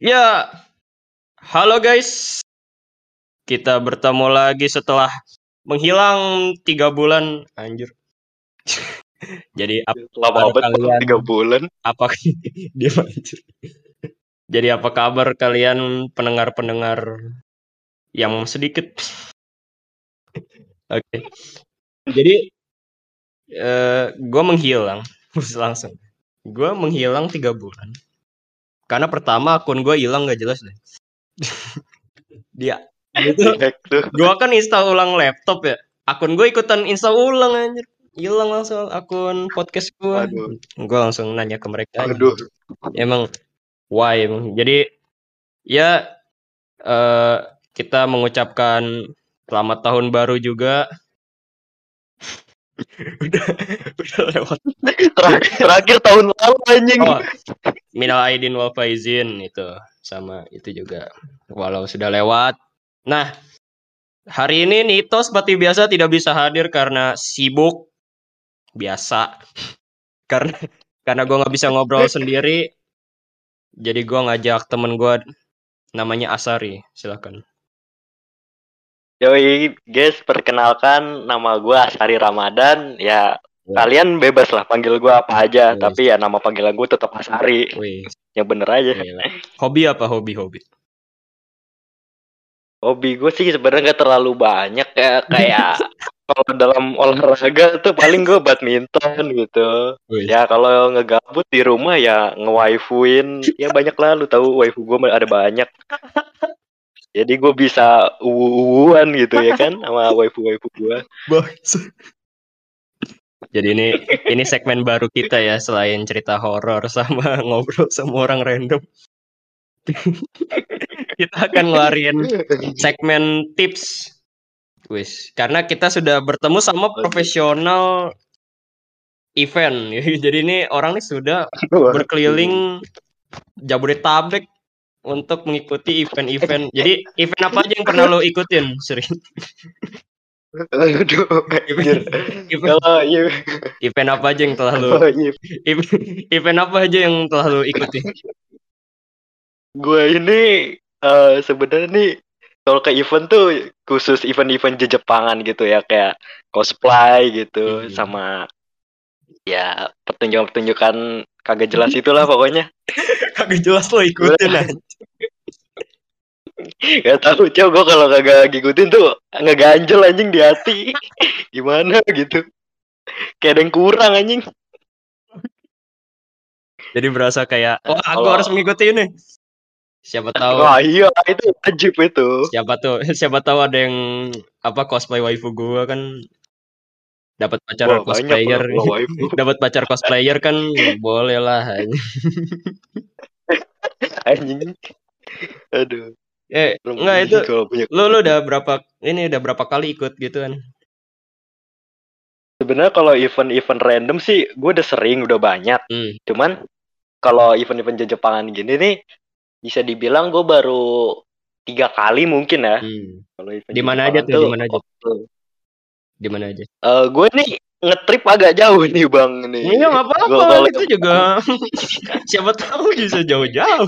Ya, halo guys. Kita bertemu lagi setelah menghilang 3 bulan. Anjir. Jadi apa kalian 3 bulan? Apa dia anjir. Jadi apa kabar kalian pendengar-pendengar yang sedikit? Oke. Okay. Jadi gue menghilang langsung. Gue menghilang 3 bulan. Karena pertama akun gue hilang gak jelas deh. Dia itu gue kan install ulang laptop ya. Akun gue ikutan install ulang anjir. Hilang langsung akun podcast gue. Gue langsung nanya ke mereka. Aduh. Emang why emang. Jadi ya kita mengucapkan selamat tahun baru juga. udah lewat terakhir tahun lalu anjing. Minal aidin wal faizin itu sama itu juga walau sudah lewat. Nah, hari ini Nito seperti biasa tidak bisa hadir karena sibuk biasa. karena gue nggak bisa ngobrol sendiri, jadi gue ngajak temen gue namanya Asari. Silakan. Yoi, guys, perkenalkan nama gue Asari Ramadan. Ya. Kalian bebas lah panggil gue apa aja, tapi ya nama panggilan gue tetap Asari. Yang bener aja. Wih. Hobi apa hobi? Hobi gue sih sebenarnya nggak terlalu banyak ya, kayak kalau dalam olahraga tuh paling gue badminton gitu. Wih. Ya kalau ngegabut di rumah ya ngewaifuin. Ya banyak lah, lu tahu waifu gue ada banyak. Jadi gue bisa uwuan gitu ya kan sama waifu-waifu gue. Jadi ini segmen baru kita ya, selain cerita horor sama ngobrol sama orang random. Kita akan ngelarin segmen tips. Wis, karena kita sudah bertemu sama profesional event. Jadi ini orang nih sudah berkeliling Jabodetabek untuk mengikuti event-event. Jadi event apa aja yang pernah lo ikutin, Sri? Event apa aja yang telah lo ikuti? Gue ini sebenarnya nih kalau ke event tuh khusus event-event Jepangan gitu ya, kayak cosplay gitu sama ya pertunjukan-pertunjukan kagak jelas itulah pokoknya. Kagak jelas lo ikutin aja. Gak tau coba gue kalau kagak ngikutin tuh ngeganjel anjing di hati. Gimana gitu. Kayak ada yang kurang anjing. Jadi berasa kayak aku harus mengikuti ini. Siapa tahu. Wah iya itu wajib itu. Siapa tahu ada yang cosplay waifu gue kan. Dapat pacar cosplayer. Dapat pacar cosplayer kan boleh lah. Anjing. Aduh. Enggak itu. Lu udah berapa kali ikut gitu kan? Sebenarnya kalau event-event random sih gue udah sering, udah banyak. Cuman kalau event-event Jepangan gini nih bisa dibilang gue baru 3 kali mungkin ya. Kalau event di mana aja tuh? Di mana aja? Gue nih ngetrip agak jauh nih bang nih. Iya nggak apa-apa itu juga. Siapa tahu bisa jauh-jauh.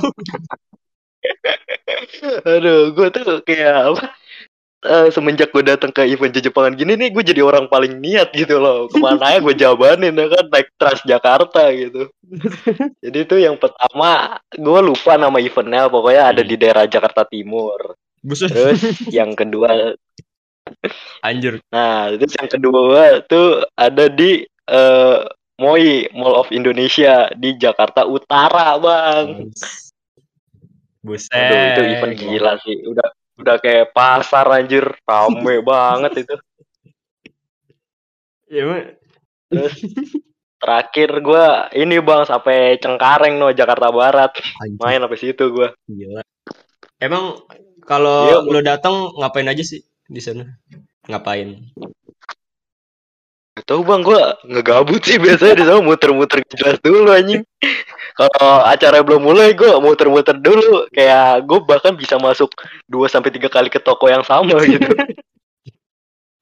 Aduh, gue tuh kayak apa? Semenjak gue datang ke event Jepangan gini nih, gue jadi orang paling niat gitu loh. Kemana ya gue jabanin ya kan, naik Trans Jakarta gitu. Jadi tuh yang pertama gue lupa nama eventnya, pokoknya ada di daerah Jakarta Timur. Terus yang kedua. Anjir. Nah, terus yang kedua tuh ada di Moi Mall of Indonesia di Jakarta Utara, bang. Buset. Aduh, itu event gila sih. Udah kayak pasar anjir, rame banget itu. Iya, bang. Terus terakhir gue ini bang sampai Cengkareng Jakarta Barat. Anjir. Main sampai situ gue. Gila. Emang kalau lo datang ngapain aja sih? Di sana ngapain? Gak tau bang, gue ngegabut sih biasanya di sana, muter-muter jelas dulu anjing. Kalau acara belum mulai gue muter-muter dulu, kayak gue bahkan bisa masuk 2-3 kali ke toko yang sama gitu.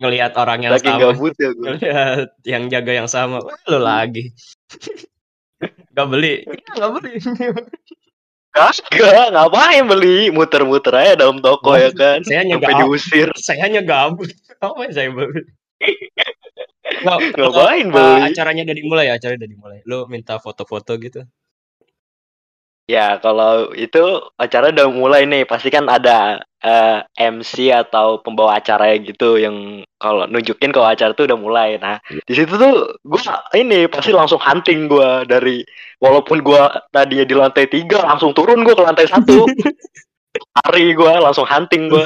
Ngelihat orang yang lagi sama. Lagi gabut ya gue. Ngelihat yang jaga yang sama. Lo lagi. Gak beli. Kagak, ngapain beli? Muter-muter aja dalam toko ya kan. Saya nyampe diusir. Saya hanya gabut. Ngapain saya beli? Ngapain beli? Acaranya udah dimulai ya, Lu minta foto-foto gitu. Ya, kalau itu acara udah mulai nih, pasti kan ada MC atau pembawa acara gitu yang kalau nunjukin kalau acara tuh udah mulai. Nah, di situ tuh gue ini pasti langsung hunting gue dari walaupun gue tadi di lantai 3 langsung turun gue ke lantai 1. Cari gue langsung hunting gue.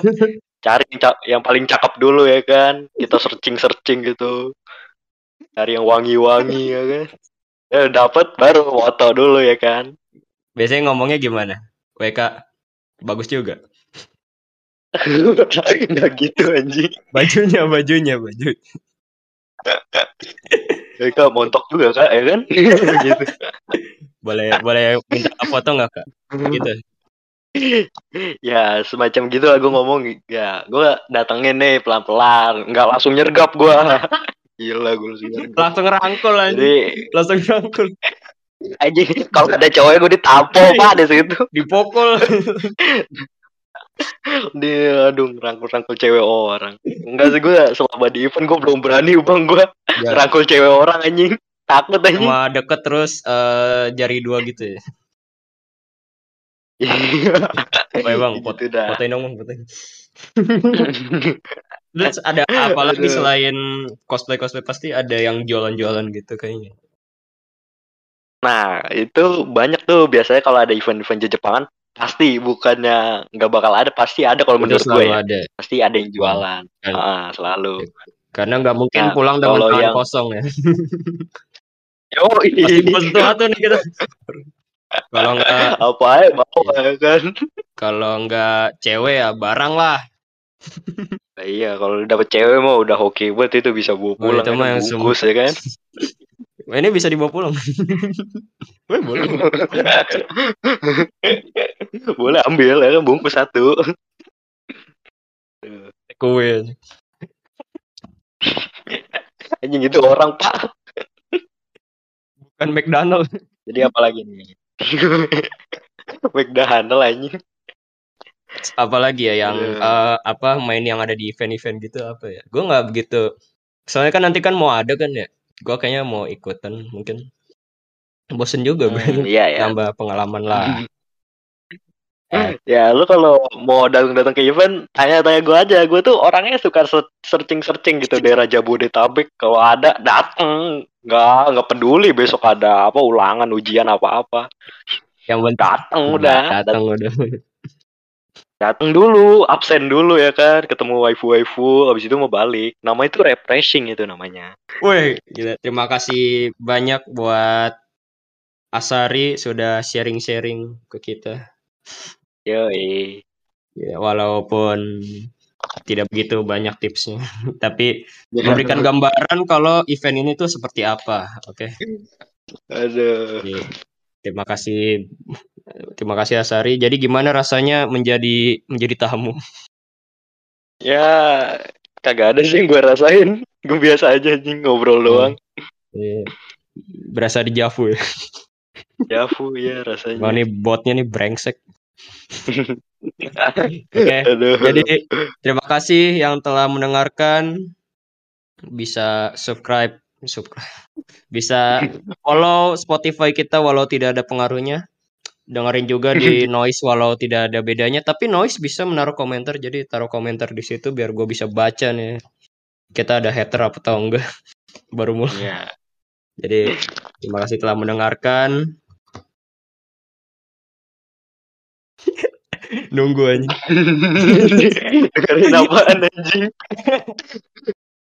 Cari yang paling cakep dulu ya kan. Kita searching gitu. Cari yang wangi-wangi ya kan. Ya dapat baru foto dulu ya kan. Biasanya ngomongnya gimana? WK bagus juga. Enggak gitu anjing. Bajunya. WK montok juga Kak, ya kan? Gitu. Boleh minta foto enggak, Kak? Gitu. Ya, semacam gitu lah gue ngomong. Ya, gue datengin nih pelan-pelan, enggak langsung nyergap gue. Gila gue langsung rangkul anjing. Jadi... Langsung rangkul. Anjing, kalau ada cowoknya gue ditampol Pak di situ. Dipukul. Rangkul cewek orang. Enggak sih gue selama di event gue belum berani Bang gue. Ya. Rangkul cewek orang anjing. Takut anjing. Sama deket terus jari dua gitu ya. Baik Bang, fotoin dong Bang, fotoin. Terus ada apa lagi selain cosplay pasti ada yang jualan-jualan gitu kayaknya. Nah, itu banyak tuh biasanya kalau ada event-event Jepangan pasti bukannya nggak bakal ada, pasti ada kalau menurut gue ya. Ada. Pasti ada yang jualan. Selalu. Karena nggak mungkin pulang dengan tangan kosong ya. Yo, ini betul nih kita. Kalau nggak apa aja mau ya kan. Kalau nggak cewek ya barang lah. Nah, iya, kalau dapet cewek mah udah oke banget itu bisa bawa pulang. Itu mah yang bungkus ya kan. Ini bisa dibawa pulang. Weh, boleh ambil ya kan bungkus satu. Kue. Anjing itu orang Pak. Bukan McDonald. Jadi apa lagi nih? McDonald anjing. Apalagi ya yang main yang ada di event-event gitu apa ya? Gue nggak begitu. Soalnya kan nanti kan mau ada kan ya. Gue kayaknya mau ikutan mungkin bosen juga gue ya. Nambah pengalaman lah. Ya lu kalau mau datang ke event tanya gue aja, gue tuh orangnya suka searching gitu daerah Jabodetabek kalau ada dateng, nggak peduli besok ada apa ulangan ujian apa yang penting dateng udah. Datang dulu, absen dulu ya kan, ketemu waifu, abis itu mau balik. Nama itu refreshing itu namanya. Woi, gila. Terima kasih banyak buat Asari sudah sharing-sharing ke kita. Yoi. Ya, walaupun tidak begitu banyak tipsnya, tapi memberikan gambaran kalau event ini tuh seperti apa, oke? Aduh. Oke. Terima kasih Asari. Jadi gimana rasanya menjadi tamu? Ya, kagak ada sih yang gue rasain. Gue biasa aja ngobrol doang. Iya. Berasa di Javu ya. Javu ya rasanya. Oh, ini botnya nih brengsek. Oke. Jadi terima kasih yang telah mendengarkan. Bisa subscribe. Bisa follow Spotify kita walau tidak ada pengaruhnya. Dengerin juga di Noise walau tidak ada bedanya, tapi Noise bisa menaruh komentar, jadi taruh komentar di situ biar gue bisa baca nih. Kita ada hater apa tahu enggak? Baru mulai. Yeah. Jadi terima kasih telah mendengarkan. Nunggu anjing. Dengerin apaan anjing?